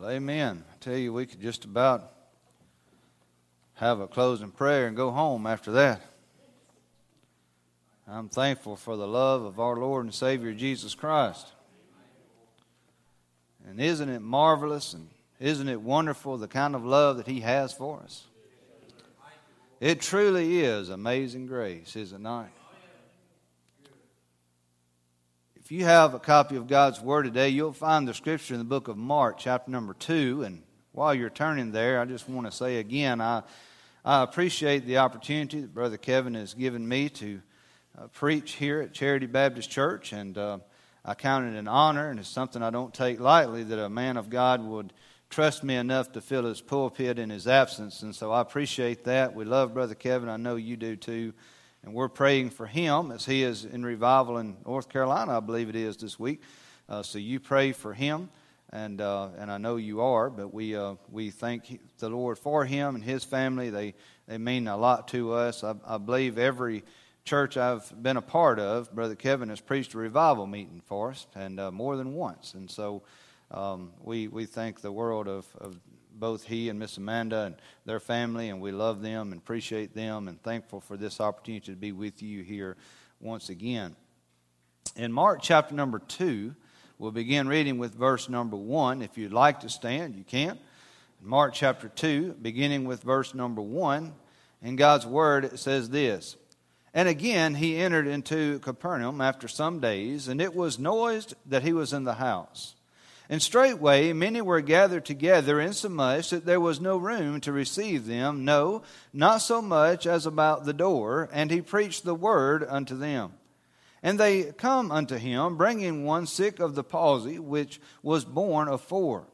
Well, amen. I tell you, we could just about have a closing prayer and go home after that. I'm thankful for the love of our Lord and Savior Jesus Christ. And isn't it marvelous and isn't it wonderful the kind of love that He has for us? It truly is amazing grace, is it not? If you have a copy of God's Word today, you'll find the scripture in the book of Mark, chapter number 2. And while you're turning there, I just want to say again, I appreciate the opportunity that Brother Kevin has given me to preach here at Charity Baptist Church. And I count it an honor, and it's something I don't take lightly, that a man of God would trust me enough to fill his pulpit in his absence. And so I appreciate that. We love Brother Kevin. I know you do too. And we're praying for him as he is in revival in North Carolina, I believe it is, this week. So you pray for him, and I know you are, but we thank the Lord for him and his family. They mean a lot to us. I believe every church I've been a part of, Brother Kevin has preached a revival meeting for us, and more than once. And so we thank the world of both he and Miss Amanda and their family, and we love them and appreciate them and thankful for this opportunity to be with you here once again. In Mark chapter number 2, we'll begin reading with verse number 1. If you'd like to stand, you can. Mark chapter 2, beginning with verse number 1, in God's Word it says this, "And again he entered into Capernaum after some days, and it was noised that he was in the house. And straightway many were gathered together, insomuch that there was no room to receive them, no, not so much as about the door. And he preached the word unto them. And they come unto him, bringing one sick of the palsy, which was born of four.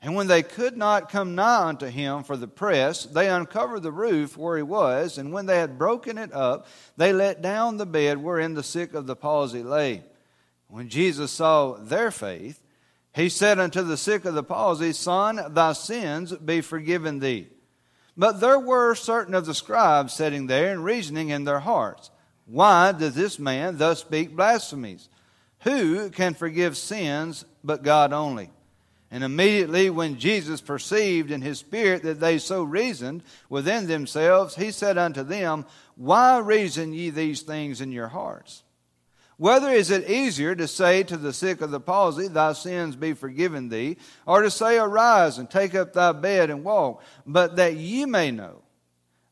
And when they could not come nigh unto him for the press, they uncovered the roof where he was. And when they had broken it up, they let down the bed wherein the sick of the palsy lay. When Jesus saw their faith, He said unto the sick of the palsy, Son, thy sins be forgiven thee. But there were certain of the scribes sitting there and reasoning in their hearts, Why does this man thus speak blasphemies? Who can forgive sins but God only? And immediately when Jesus perceived in his spirit that they so reasoned within themselves, he said unto them, Why reason ye these things in your hearts? Whether is it easier to say to the sick of the palsy, Thy sins be forgiven thee, or to say, Arise and take up thy bed and walk, but that ye may know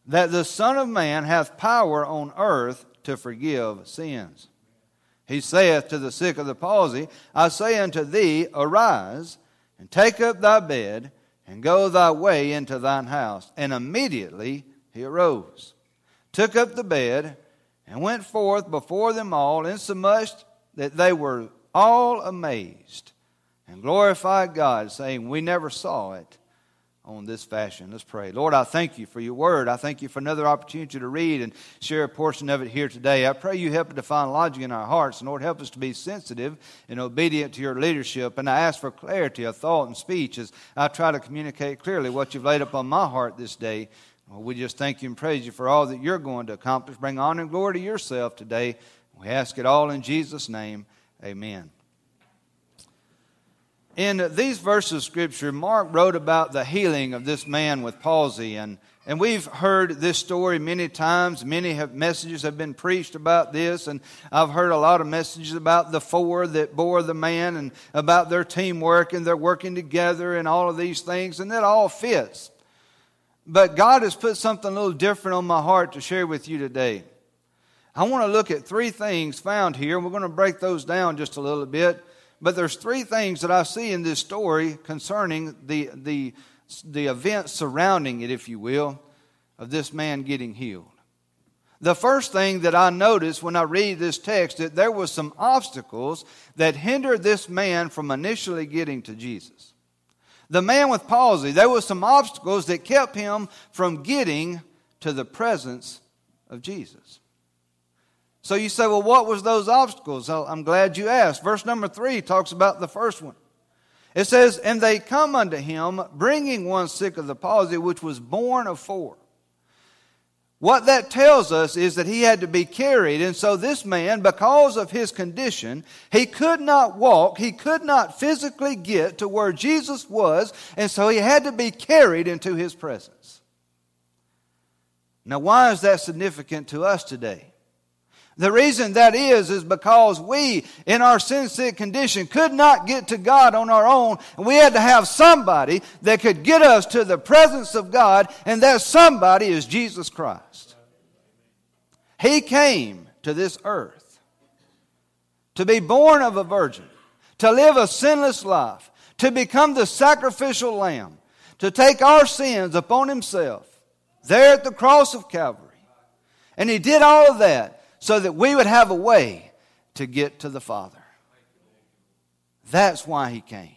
that the Son of Man hath power on earth to forgive sins. He saith to the sick of the palsy, I say unto thee, Arise and take up thy bed and go thy way into thine house. And immediately he arose, took up the bed, and went forth before them all, insomuch that they were all amazed, and glorified God, saying, We never saw it on this fashion. Let's pray. Lord, I thank you for your word. I thank you for another opportunity to read and share a portion of it here today. I pray you help it to find logic in our hearts. And Lord, help us to be sensitive and obedient to your leadership. And I ask for clarity of thought and speech as I try to communicate clearly what you've laid upon my heart this day. Well, we just thank you and praise you for all that you're going to accomplish. Bring honor and glory to yourself today. We ask it all in Jesus' name. Amen. In these verses of Scripture, Mark wrote about the healing of this man with palsy. And we've heard this story many times. Messages have been preached about this. And I've heard a lot of messages about the four that bore the man and about their teamwork and their working together and all of these things. And that all fits. But God has put something a little different on my heart to share with you today. I want to look at three things found here. We're going to break those down just a little bit. But there's three things that I see in this story concerning the event surrounding it, if you will, of this man getting healed. The first thing that I noticed when I read this text, that there was some obstacles that hindered this man from initially getting to Jesus. The man with palsy, there were some obstacles that kept him from getting to the presence of Jesus. So you say, well, what was those obstacles? I'm glad you asked. Verse number 3 talks about the first one. It says, And they come unto him, bringing one sick of the palsy, which was born of four. What that tells us is that he had to be carried, and so this man, because of his condition, he could not walk, he could not physically get to where Jesus was, and so he had to be carried into his presence. Now, why is that significant to us today? The reason that is because we, in our sin-sick condition, could not get to God on our own, and we had to have somebody that could get us to the presence of God, and that somebody is Jesus Christ. He came to this earth to be born of a virgin, to live a sinless life, to become the sacrificial lamb, to take our sins upon himself there at the cross of Calvary. And he did all of that so that we would have a way to get to the Father. That's why he came.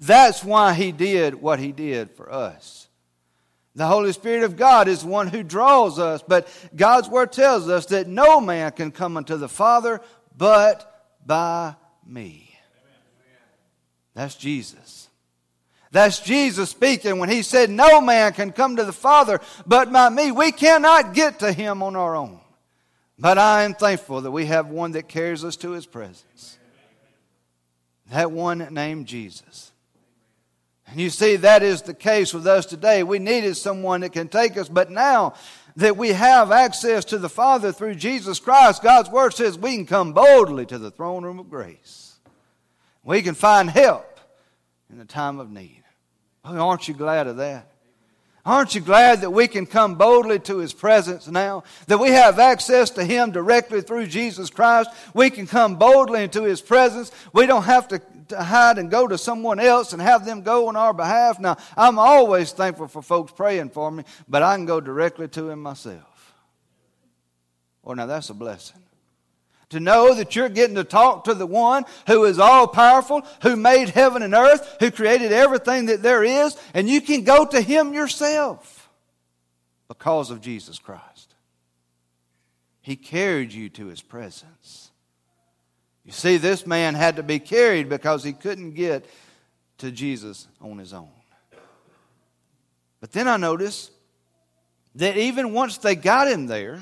That's why he did what he did for us. The Holy Spirit of God is the one who draws us, but God's Word tells us that no man can come unto the Father but by me. That's Jesus. That's Jesus speaking when he said, no man can come to the Father but by me. We cannot get to him on our own. But I am thankful that we have one that carries us to his presence. That one named Jesus. And you see, that is the case with us today. We needed someone that can take us. But now that we have access to the Father through Jesus Christ, God's Word says we can come boldly to the throne room of grace. We can find help in the time of need. Oh, aren't you glad of that? Aren't you glad that we can come boldly to his presence now? That we have access to him directly through Jesus Christ. We can come boldly into his presence. We don't have to hide and go to someone else and have them go on our behalf. Now, I'm always thankful for folks praying for me, but I can go directly to him myself. Well, now that's a blessing. To know that you're getting to talk to the one who is all-powerful, who made heaven and earth, who created everything that there is, and you can go to him yourself because of Jesus Christ. He carried you to his presence. You see, this man had to be carried because he couldn't get to Jesus on his own. But then I notice that even once they got him there,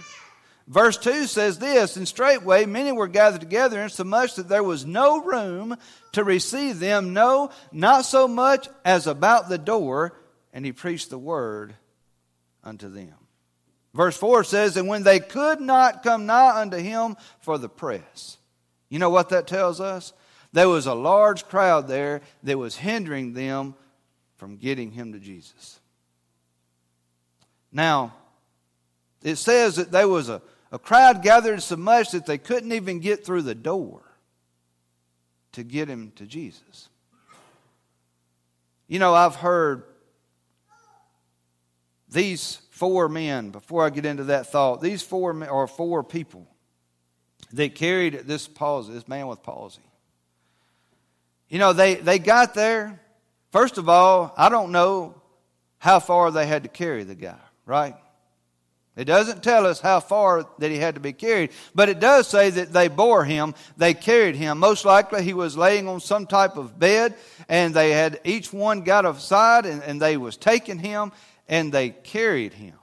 Verse 2 says this, and straightway many were gathered together, insomuch that there was no room to receive them, no, not so much as about the door, and he preached the word unto them. Verse 4 says, and when they could not come nigh unto him for the press. You know what that tells us? There was a large crowd there that was hindering them from getting him to Jesus. Now, it says that there was a crowd gathered so much that they couldn't even get through the door to get him to Jesus. You know, I've heard these four men, before I get into that thought, these four men, or four people that carried this palsy, this man with palsy. You know, they got there. First of all, I don't know how far they had to carry the guy, right? It doesn't tell us how far that he had to be carried, but it does say that they bore him, they carried him. Most likely he was laying on some type of bed, and they had each one got aside, and they was taking him, and they carried him.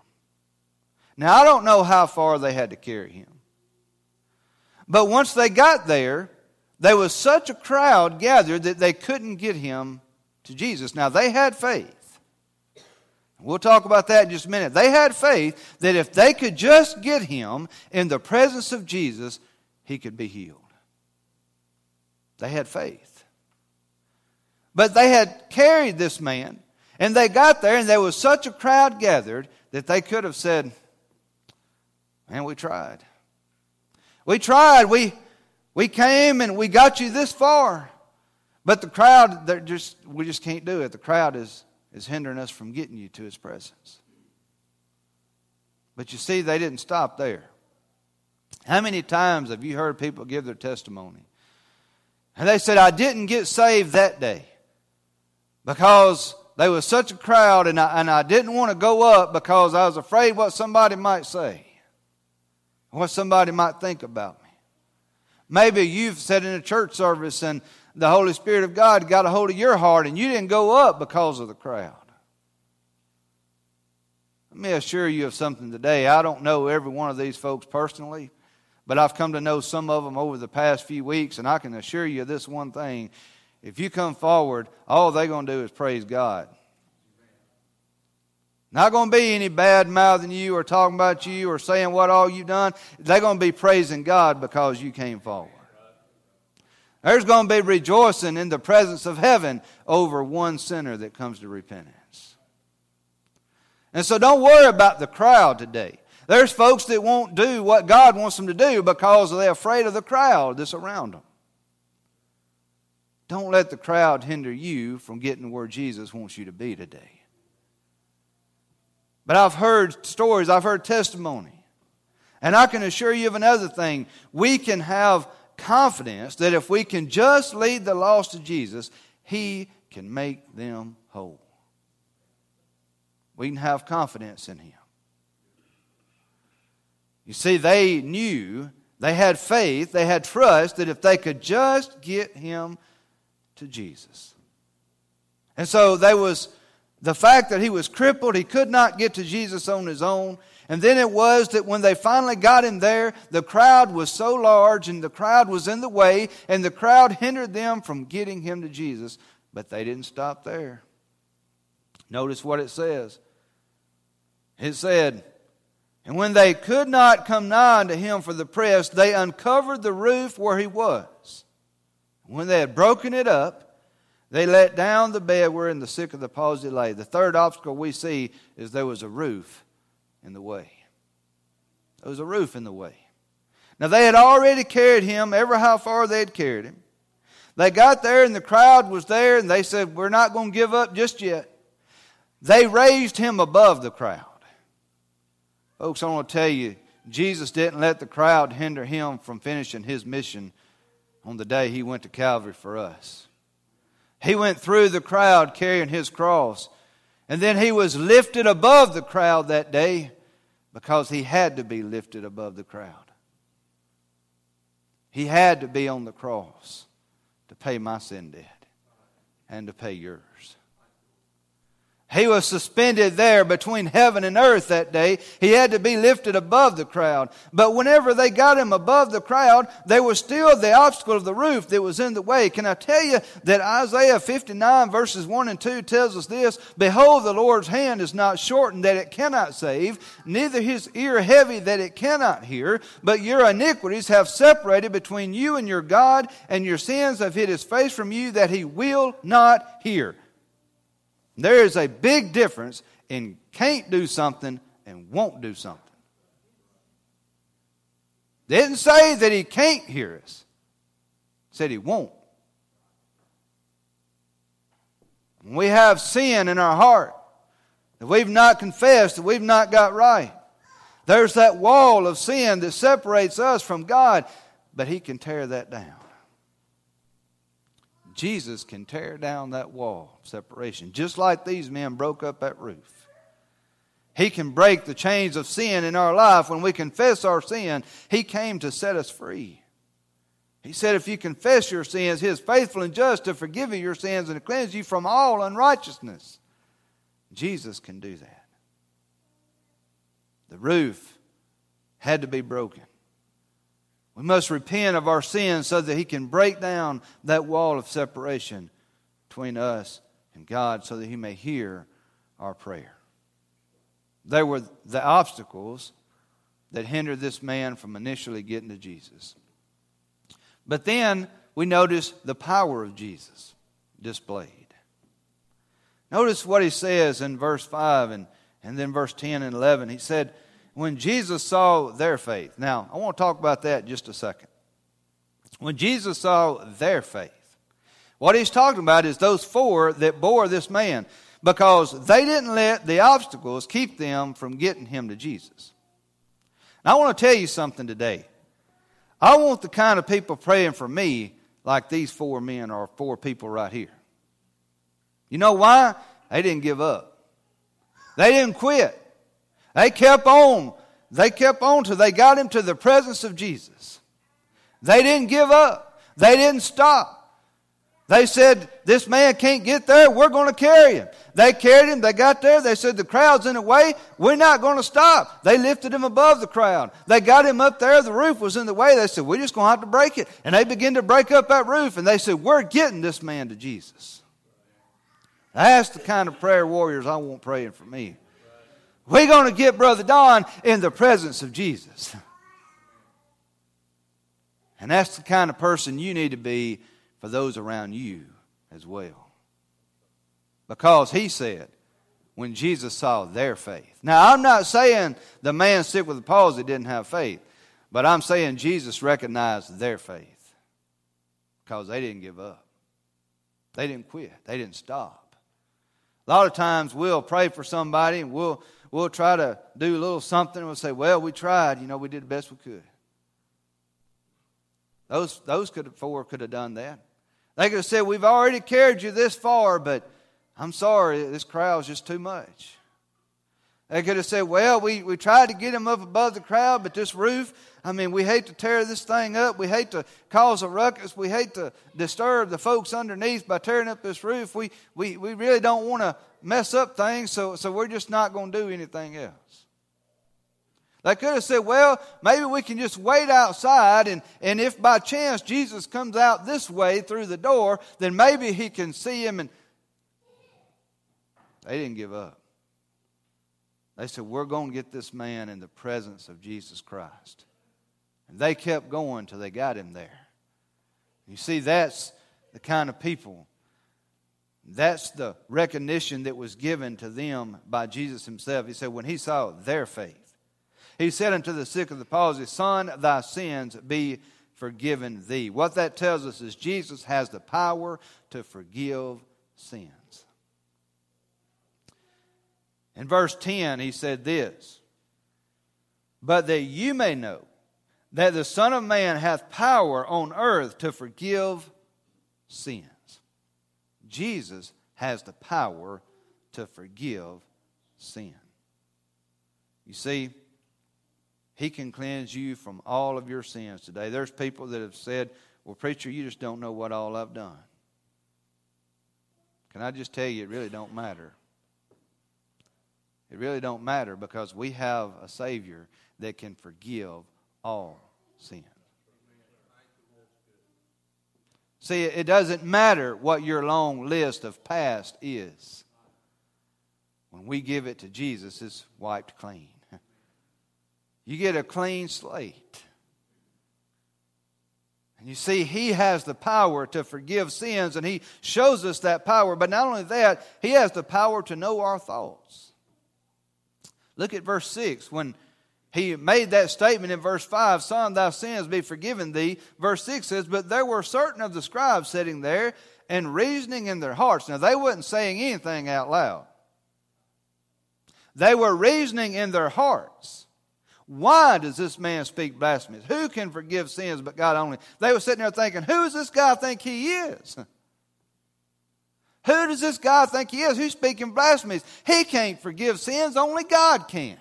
Now, I don't know how far they had to carry him. But once they got there was such a crowd gathered that they couldn't get him to Jesus. Now, they had faith. We'll talk about that in just a minute. They had faith that if they could just get him in the presence of Jesus, he could be healed. They had faith. But they had carried this man, and they got there, and there was such a crowd gathered that they could have said, man, we tried. We tried. We came, and we got you this far. But the crowd, we just can't do it. The crowd is hindering us from getting you to his presence. But you see, they didn't stop there. How many times have you heard people give their testimony? And they said, I didn't get saved that day because there was such a crowd, and I didn't want to go up because I was afraid what somebody might say, what somebody might think about me. Maybe you've sat in a church service and the Holy Spirit of God got a hold of your heart, and you didn't go up because of the crowd. Let me assure you of something today. I don't know every one of these folks personally, but I've come to know some of them over the past few weeks, and I can assure you this one thing. If you come forward, all they're going to do is praise God. Not going to be any bad mouthing you or talking about you or saying what all you've done. They're going to be praising God because you came forward. There's going to be rejoicing in the presence of heaven over one sinner that comes to repentance. And so don't worry about the crowd today. There's folks that won't do what God wants them to do because they're afraid of the crowd that's around them. Don't let the crowd hinder you from getting where Jesus wants you to be today. But I've heard stories, I've heard testimony. And I can assure you of another thing. We can have confidence that if we can just lead the lost to Jesus, He can make them whole. We can have confidence in Him. You see, they knew, they had faith, they had trust that if they could just get Him to Jesus. And so they was... the fact that he was crippled, he could not get to Jesus on his own. And then it was that when they finally got him there, the crowd was so large and the crowd was in the way and the crowd hindered them from getting him to Jesus. But they didn't stop there. Notice what it says. It said, and when they could not come nigh unto him for the press, they uncovered the roof where he was. When they had broken it up, they let down the bed wherein the sick of the palsy lay. The third obstacle we see is there was a roof in the way. There was a roof in the way. Now they had already carried him, ever how far they had carried him. They got there and the crowd was there and they said, we're not going to give up just yet. They raised him above the crowd. Folks, I want to tell you, Jesus didn't let the crowd hinder him from finishing his mission on the day he went to Calvary for us. He went through the crowd carrying his cross. And then he was lifted above the crowd that day because he had to be lifted above the crowd. He had to be on the cross to pay my sin debt and to pay yours. He was suspended there between heaven and earth that day. He had to be lifted above the crowd. But whenever they got him above the crowd, there was still the obstacle of the roof that was in the way. Can I tell you that Isaiah 59 verses 1 and 2 tells us this? Behold, the Lord's hand is not shortened that it cannot save, neither his ear heavy that it cannot hear. But your iniquities have separated between you and your God, and your sins have hid his face from you that he will not hear. There is a big difference in can't do something and won't do something. They didn't say that he can't hear us. It said he won't. When we have sin in our heart that we've not confessed, that we've not got right, there's that wall of sin that separates us from God, but he can tear that down. Jesus can tear down that wall of separation, just like these men broke up that roof. He can break the chains of sin in our life. When we confess our sin, he came to set us free. He said, if you confess your sins, he is faithful and just to forgive you your sins and to cleanse you from all unrighteousness. Jesus can do that. The roof had to be broken. We must repent of our sins so that he can break down that wall of separation between us and God so that he may hear our prayer. They were the obstacles that hindered this man from initially getting to Jesus. But then we notice the power of Jesus displayed. Notice what he says in verse 5 and then verse 10 and 11. He said, when Jesus saw their faith. Now, I want to talk about that just a second. When Jesus saw their faith, what he's talking about is those four that bore this man, because they didn't let the obstacles keep them from getting him to Jesus. Now, I want to tell you something today. I want the kind of people praying for me like these four men or four people right here. You know why? They didn't give up. They didn't quit. They kept on. They kept on till they got him to the presence of Jesus. They didn't give up. They didn't stop. They said, this man can't get there. We're going to carry him. They carried him. They got there. They said, the crowd's in the way. We're not going to stop. They lifted him above the crowd. They got him up there. The roof was in the way. They said, we're just going to have to break it. And they began to break up that roof. And they said, we're getting this man to Jesus. That's the kind of prayer warriors I want praying for me. We're going to get Brother Don in the presence of Jesus. And that's the kind of person you need to be for those around you as well. Because he said, when Jesus saw their faith. Now, I'm not saying the man sick with the palsy didn't have faith. But I'm saying Jesus recognized their faith. Because they didn't give up. They didn't quit. They didn't stop. A lot of times we'll pray for somebody and we'll try to do a little something. And we'll say, well, we tried. You know, we did the best we could. Those four could have done that. They could have said, we've already carried you this far, but I'm sorry, this crowd's just too much. They could have said, well, we tried to get him up above the crowd, but this roof, I mean, we hate to tear this thing up. We hate to cause a ruckus. We hate to disturb the folks underneath by tearing up this roof. We really don't want to mess up things, so we're just not going to do anything else. They could have said, well, maybe we can just wait outside, and if by chance Jesus comes out this way through the door, then maybe he can see him. And they didn't give up. They said, we're going to get this man in the presence of Jesus Christ. And they kept going till they got him there. You see, that's the kind of people. That's the recognition that was given to them by Jesus himself. He said, when he saw their faith, he said unto the sick of the palsy, Son, thy sins be forgiven thee. What that tells us is Jesus has the power to forgive sins. In verse 10, he said this, But that you may know that the Son of Man hath power on earth to forgive sins. Jesus has the power to forgive sin. You see, he can cleanse you from all of your sins today. There's people that have said, well, preacher, you just don't know what all I've done. Can I just tell you, it really don't matter. It really don't matter because we have a Savior that can forgive all sin. See, it doesn't matter what your long list of past is. When we give it to Jesus, it's wiped clean. You get a clean slate. And you see, he has the power to forgive sins, and he shows us that power. But not only that, he has the power to know our thoughts. Look at verse 6. When he made that statement in verse 5, Son, thy sins be forgiven thee. Verse 6 says, But there were certain of the scribes sitting there and reasoning in their hearts. Now, they wasn't saying anything out loud. They were reasoning in their hearts. Why does this man speak blasphemies? Who can forgive sins but God only? They were sitting there thinking, who does this guy think he is? Who does this guy think he is? Who's speaking blasphemies? He can't forgive sins. Only God can.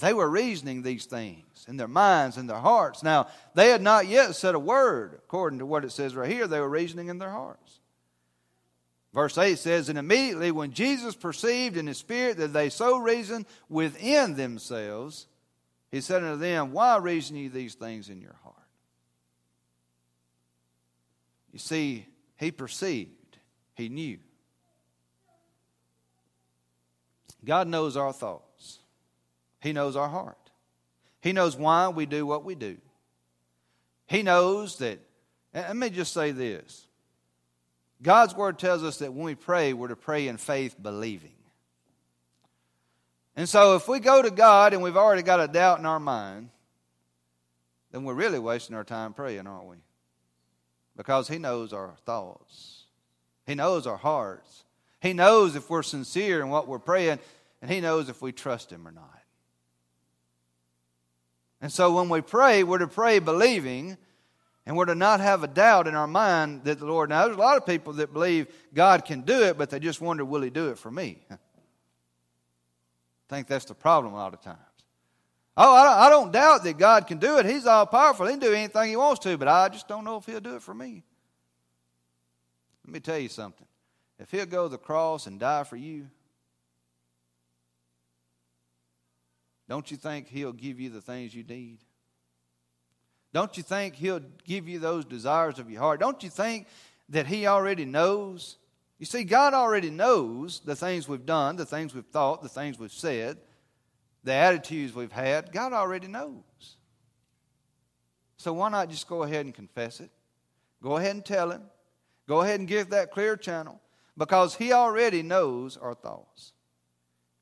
They were reasoning these things in their minds and their hearts. Now, they had not yet said a word. According to what it says right here, they were reasoning in their hearts. Verse 8 says, And immediately when Jesus perceived in his spirit that they so reasoned within themselves, he said unto them, Why reason ye these things in your heart? You see, he perceived. He knew. God knows our thoughts. He knows our heart. He knows why we do what we do. He knows that, and let me just say this. God's word tells us that when we pray, we're to pray in faith, believing. And so if we go to God and we've already got a doubt in our mind, then we're really wasting our time praying, aren't we? Because he knows our thoughts. He knows our hearts. He knows if we're sincere in what we're praying, and he knows if we trust him or not. And so when we pray, we're to pray believing. And we're to not have a doubt in our mind that the Lord... Now, there's a lot of people that believe God can do it, but they just wonder, will he do it for me? I think that's the problem a lot of times. Oh, I don't doubt that God can do it. He's all powerful. He can do anything he wants to, but I just don't know if he'll do it for me. Let me tell you something. If he'll go to the cross and die for you, don't you think he'll give you the things you need? Don't you think he'll give you those desires of your heart? Don't you think that he already knows? You see, God already knows the things we've done, the things we've thought, the things we've said, the attitudes we've had. God already knows. So why not just go ahead and confess it? Go ahead and tell him. Go ahead and give that clear channel, because he already knows our thoughts.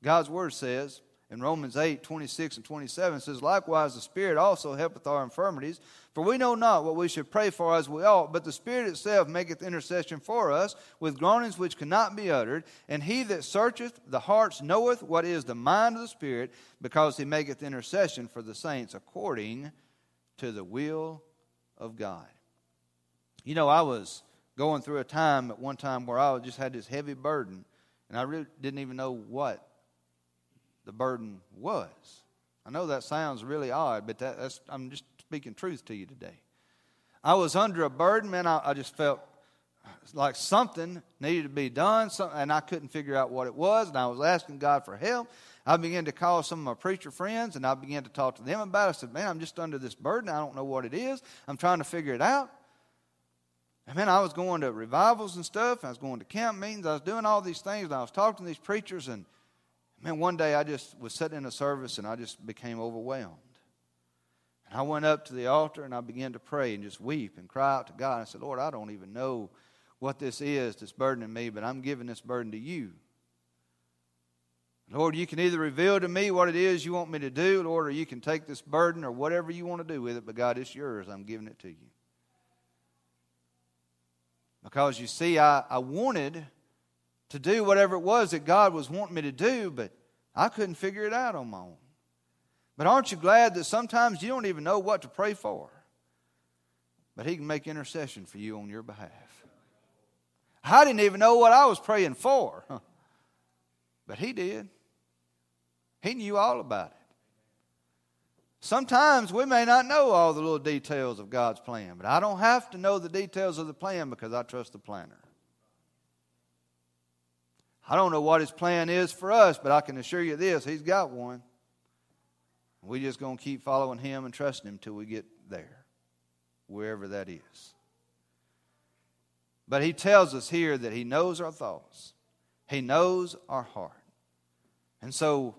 God's word says, in Romans 8, 26 and 27, it says, likewise, the Spirit also helpeth our infirmities, for we know not what we should pray for as we ought, but the Spirit itself maketh intercession for us with groanings which cannot be uttered. And he that searcheth the hearts knoweth what is the mind of the Spirit, because he maketh intercession for the saints according to the will of God. You know, I was going through a time at one time where I just had this heavy burden, and I really didn't even know what the burden was. I know that sounds really odd, but I'm just speaking truth to you today. I was under a burden, man. I just felt like something needed to be done, and I couldn't figure out what it was, and I was asking God for help. I began to call some of my preacher friends, and I began to talk to them about it. I said, man, I'm just under this burden. I don't know what it is. I'm trying to figure it out. And man, I was going to revivals and stuff, and I was going to camp meetings. I was doing all these things, and I was talking to these preachers, and man, one day I just was sitting in a service and I just became overwhelmed. And I went up to the altar and I began to pray and just weep and cry out to God. I said, Lord, I don't even know what this is that's burdening me, but I'm giving this burden to you. Lord, you can either reveal to me what it is you want me to do, Lord, or you can take this burden or whatever you want to do with it, but God, it's yours. I'm giving it to you. Because you see, I wanted to do whatever it was that God was wanting me to do, but I couldn't figure it out on my own. But aren't you glad that sometimes you don't even know what to pray for, but he can make intercession for you on your behalf? I didn't even know what I was praying for, but he did. He knew all about it. Sometimes we may not know all the little details of God's plan, but I don't have to know the details of the plan because I trust the planner. I don't know what his plan is for us, but I can assure you this, he's got one. We're just going to keep following him and trusting him till we get there, wherever that is. But he tells us here that he knows our thoughts. He knows our heart. And so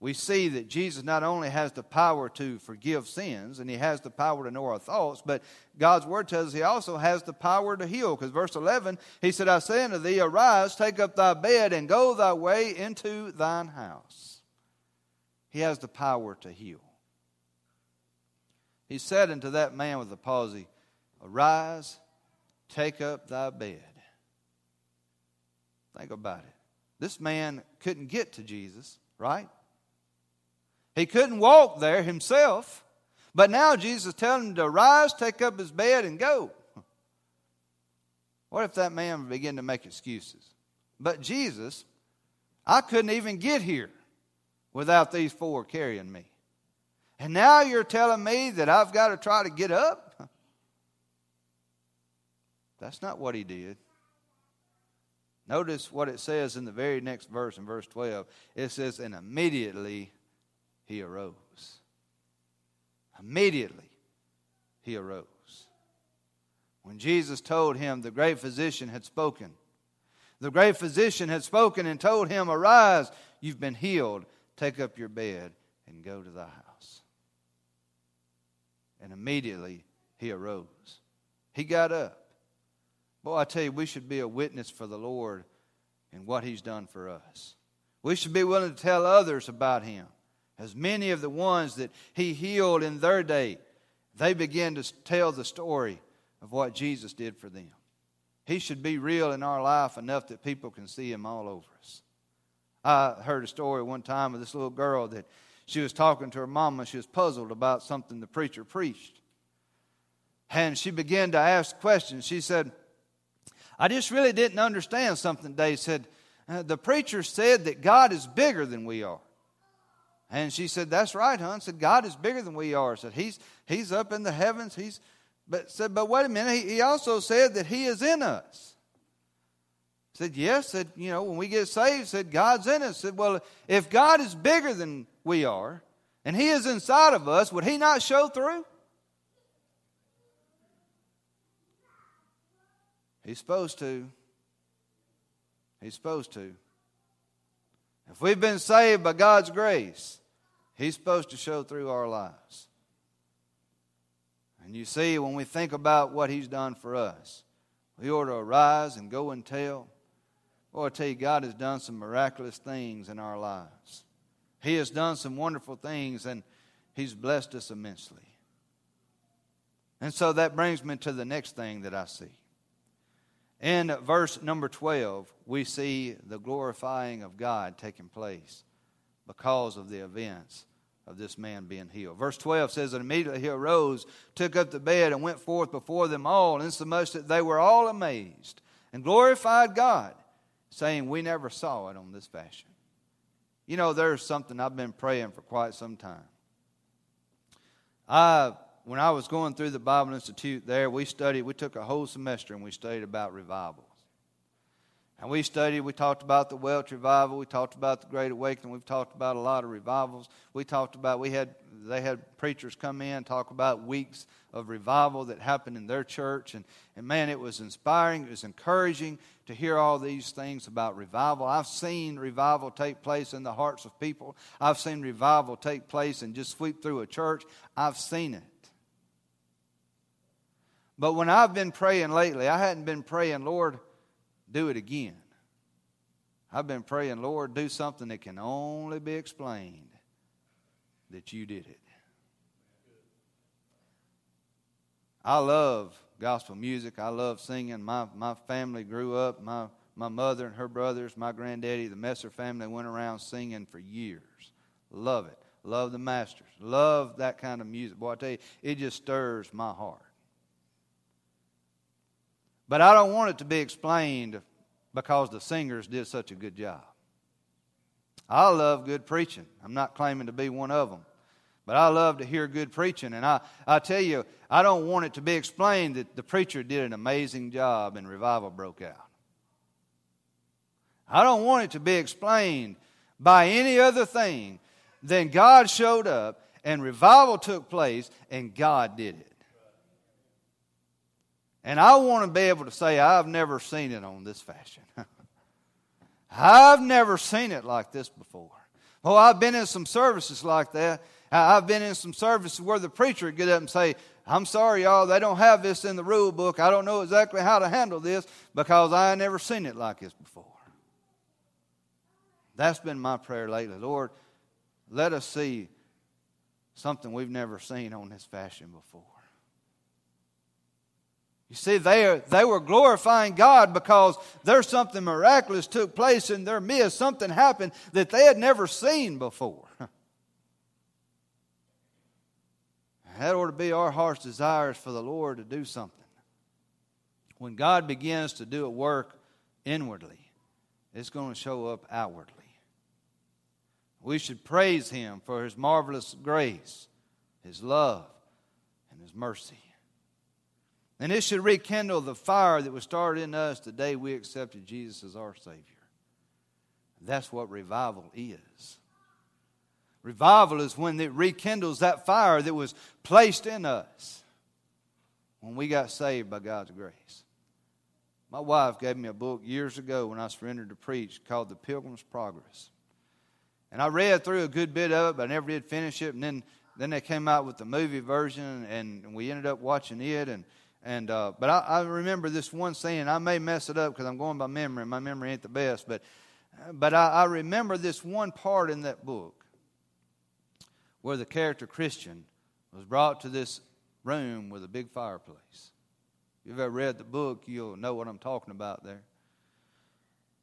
we see that Jesus not only has the power to forgive sins, and he has the power to know our thoughts, but God's word tells us he also has the power to heal. Because verse 11, he said, I say unto thee, arise, take up thy bed, and go thy way into thine house. He has the power to heal. He said unto that man with the palsy, arise, take up thy bed. Think about it. This man couldn't get to Jesus, right? He couldn't walk there himself. But now Jesus is telling him to arise, take up his bed, and go. What if that man began to make excuses? But Jesus, I couldn't even get here without these four carrying me. And now you're telling me that I've got to try to get up? That's not what he did. Notice what it says in the very next verse, in verse 12. It says, and immediately he arose. Immediately, he arose. When Jesus told him, the great physician had spoken. The great physician had spoken and told him, arise, you've been healed. Take up your bed and go to thy house. And immediately, he arose. He got up. Boy, I tell you, we should be a witness for the Lord in what he's done for us. We should be willing to tell others about him. As many of the ones that he healed in their day, they began to tell the story of what Jesus did for them. He should be real in our life enough that people can see him all over us. I heard a story one time of this little girl that she was talking to her mama. She was puzzled about something the preacher preached. And she began to ask questions. She said, I just really didn't understand something today. He said, the preacher said that God is bigger than we are. And she said, that's right, hon. Said, God is bigger than we are. Said, He's up in the heavens. But wait a minute. He also said that he is in us. Said, yes, said, you know, when we get saved, said, God's in us. Said, well, if God is bigger than we are, and He is inside of us, would He not show through? He's supposed to. He's supposed to. If we've been saved by God's grace, He's supposed to show through our lives. And you see, when we think about what He's done for us, we ought to arise and go and tell. Boy, I tell you, God has done some miraculous things in our lives. He has done some wonderful things, and He's blessed us immensely. And so that brings me to the next thing that I see. In verse number 12, we see the glorifying of God taking place because of the events of this man being healed. Verse 12 says, and immediately he arose, took up the bed, and went forth before them all, insomuch that they were all amazed, and glorified God, saying, we never saw it on this fashion. You know, there's something I've been praying for quite some time. When I was going through the Bible Institute there, we took a whole semester and we studied about revivals. And we talked about the Welch revival, we talked about the Great Awakening, we've talked about a lot of revivals. They had preachers come in, talk about weeks of revival that happened in their church. And man, it was inspiring, it was encouraging to hear all these things about revival. I've seen revival take place in the hearts of people. I've seen revival take place and just sweep through a church. I've seen it. But when I've been praying lately, I hadn't been praying, Lord, do it again. I've been praying, Lord, do something that can only be explained that you did it. I love gospel music. I love singing. My family grew up. My mother and her brothers, my granddaddy, the Messer family went around singing for years. Love it. Love the Masters. Love that kind of music. Boy, I tell you, it just stirs my heart. But I don't want it to be explained because the singers did such a good job. I love good preaching. I'm not claiming to be one of them. But I love to hear good preaching. And I tell you, I don't want it to be explained that the preacher did an amazing job and revival broke out. I don't want it to be explained by any other thing than God showed up and revival took place and God did it. And I want to be able to say, I've never seen it on this fashion. I've never seen it like this before. Oh, I've been in some services like that. I've been in some services where the preacher would get up and say, I'm sorry, y'all, they don't have this in the rule book. I don't know exactly how to handle this because I ain't never seen it like this before. That's been my prayer lately. Lord, let us see something we've never seen on this fashion before. You see, they were glorifying God because there's something miraculous took place in their midst. Something happened that they had never seen before. That ought to be our heart's desires for the Lord to do something. When God begins to do a work inwardly, it's going to show up outwardly. We should praise Him for His marvelous grace, His love, and His mercy. And it should rekindle the fire that was started in us the day we accepted Jesus as our Savior. That's what revival is. Revival is when it rekindles that fire that was placed in us when we got saved by God's grace. My wife gave me a book years ago when I surrendered to preach called The Pilgrim's Progress. And I read through a good bit of it, but I never did finish it. And then they came out with the movie version, and we ended up watching it. But I remember this one scene. I may mess it up because I'm going by memory, and my memory ain't the best. But I remember this one part in that book where the character Christian was brought to this room with a big fireplace. If you've ever read the book, you'll know what I'm talking about there.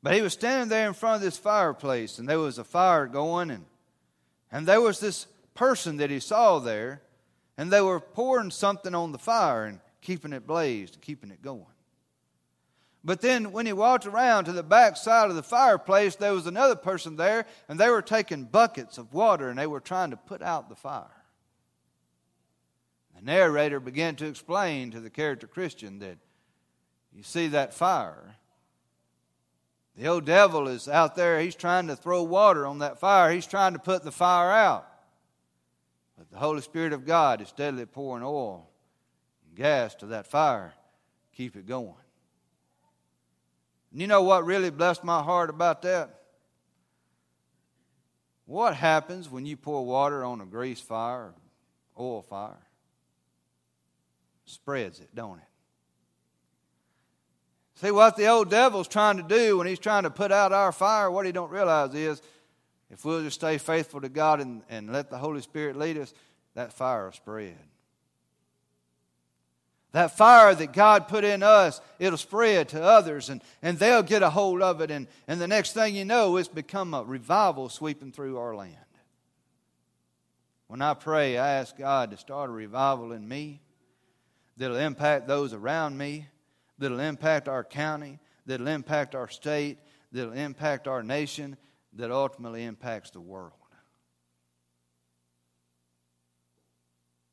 But he was standing there in front of this fireplace, and there was a fire going, and there was this person that he saw there, and they were pouring something on the fire, and keeping it blazed, keeping it going. But then when he walked around to the back side of the fireplace, there was another person there, and they were taking buckets of water, and they were trying to put out the fire. The narrator began to explain to the character Christian that, you see, that fire The old devil is out there. He's trying to throw water on that fire. He's trying to put the fire out. But the Holy Spirit of God is steadily pouring oil and gas to that fire. Keep it going. And you know what really blessed my heart about that? What happens when you pour water on a grease fire, oil fire? Spreads it, don't it? See, what the old devil's trying to do when he's trying to put out our fire, what he don't realize is, if we'll just stay faithful to God and let the Holy Spirit lead us, that fire will spread. That fire that God put in us, it'll spread to others, and they'll get a hold of it. And the next thing you know, it's become a revival sweeping through our land. When I pray, I ask God to start a revival in me that'll impact those around me, that'll impact our county, that'll impact our state, that'll impact our nation, that ultimately impacts the world.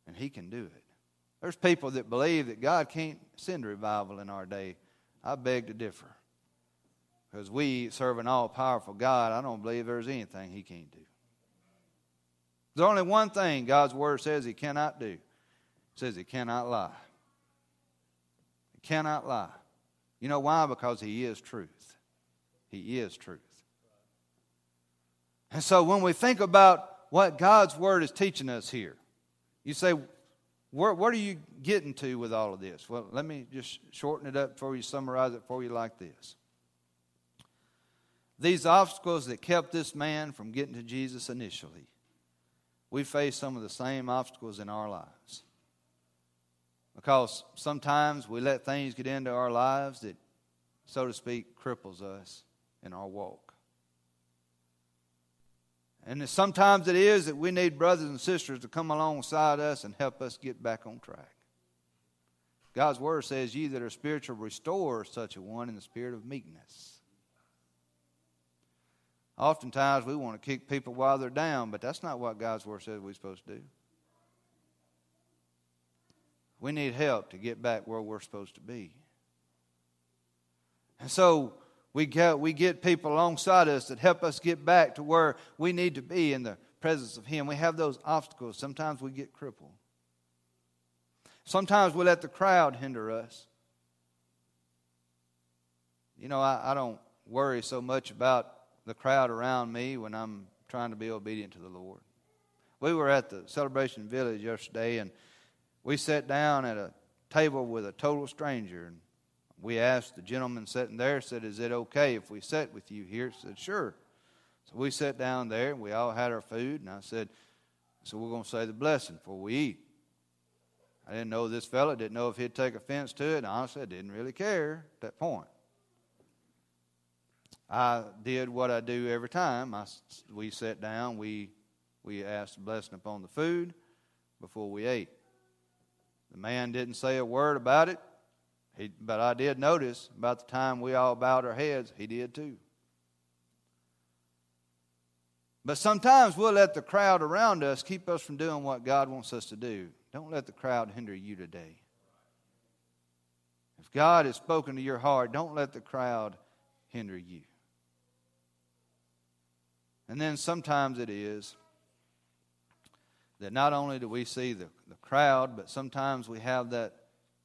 And He can do it. There's people that believe that God can't send revival in our day. I beg to differ. Because we serve an all-powerful God, I don't believe there's anything He can't do. There's only one thing God's Word says He cannot do. It says He cannot lie. Cannot lie. You know why? Because He is truth. He is truth. And so when we think about what God's Word is teaching us here, you say, what are you getting to with all of this? Well, let me just shorten it up for you, summarize it for you like this. These obstacles that kept this man from getting to Jesus initially, we face some of the same obstacles in our lives. Because sometimes we let things get into our lives that, so to speak, cripples us in our walk. And sometimes it is that we need brothers and sisters to come alongside us and help us get back on track. God's Word says, "Ye that are spiritual, restore such a one in the spirit of meekness." Oftentimes we want to kick people while they're down, but that's not what God's Word says we're supposed to do. We need help to get back where we're supposed to be. And so we get people alongside us that help us get back to where we need to be in the presence of Him. We have those obstacles. Sometimes we get crippled. Sometimes we let the crowd hinder us. You know, I don't worry so much about the crowd around me when I'm trying to be obedient to the Lord. We were at the Celebration Village yesterday, and we sat down at a table with a total stranger, and we asked the gentleman sitting there, said, "Is it okay if we sit with you here?" He said, "Sure." So we sat down there, and we all had our food, and I said, "So we're going to say the blessing before we eat." I didn't know this fella, didn't know if he'd take offense to it, and honestly, I didn't really care at that point. I did what I do every time. We sat down, we asked the blessing upon the food before we ate. The man didn't say a word about it, but I did notice about the time we all bowed our heads, he did too. But sometimes we'll let the crowd around us keep us from doing what God wants us to do. Don't let the crowd hinder you today. If God has spoken to your heart, don't let the crowd hinder you. And then sometimes it is that not only do we see the crowd, but sometimes we have that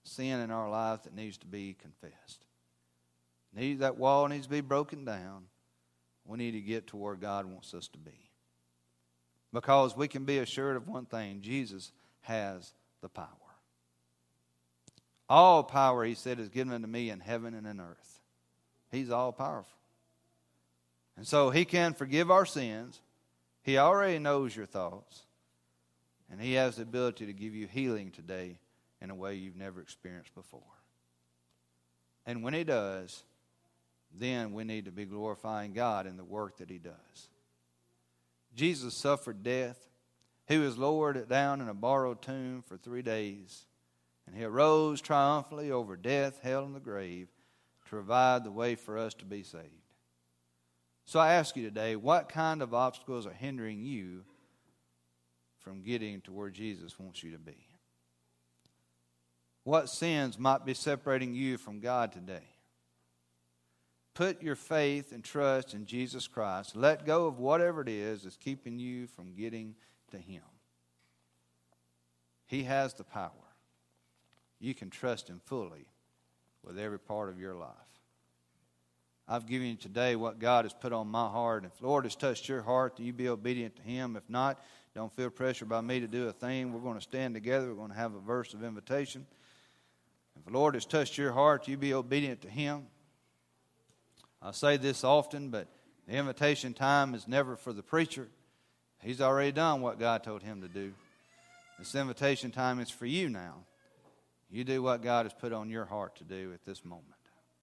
sin in our life that needs to be confessed. That wall needs to be broken down. We need to get to where God wants us to be. Because we can be assured of one thing, Jesus has the power. All power, He said, is given unto me in heaven and in earth. He's all powerful. And so He can forgive our sins. He already knows your thoughts. And He has the ability to give you healing today in a way you've never experienced before. And when He does, then we need to be glorifying God in the work that He does. Jesus suffered death. He was lowered down in a borrowed tomb for 3 days. And He arose triumphantly over death, hell, and the grave to provide the way for us to be saved. So I ask you today, what kind of obstacles are hindering you from getting to where Jesus wants you to be? What sins might be separating you from God today? Put your faith and trust in Jesus Christ. Let go of whatever it is that's keeping you from getting to him. He has the power. You can trust him fully with every part of your life. I've given you today what God has put on my heart. If the Lord has touched your heart, then you be obedient to him. If not, don't feel pressure by me to do a thing. We're going to stand together. We're going to have a verse of invitation. If the Lord has touched your heart, you be obedient to him. I say this often, but the invitation time is never for the preacher. He's already done what God told him to do. This invitation time is for you now. You do what God has put on your heart to do at this moment.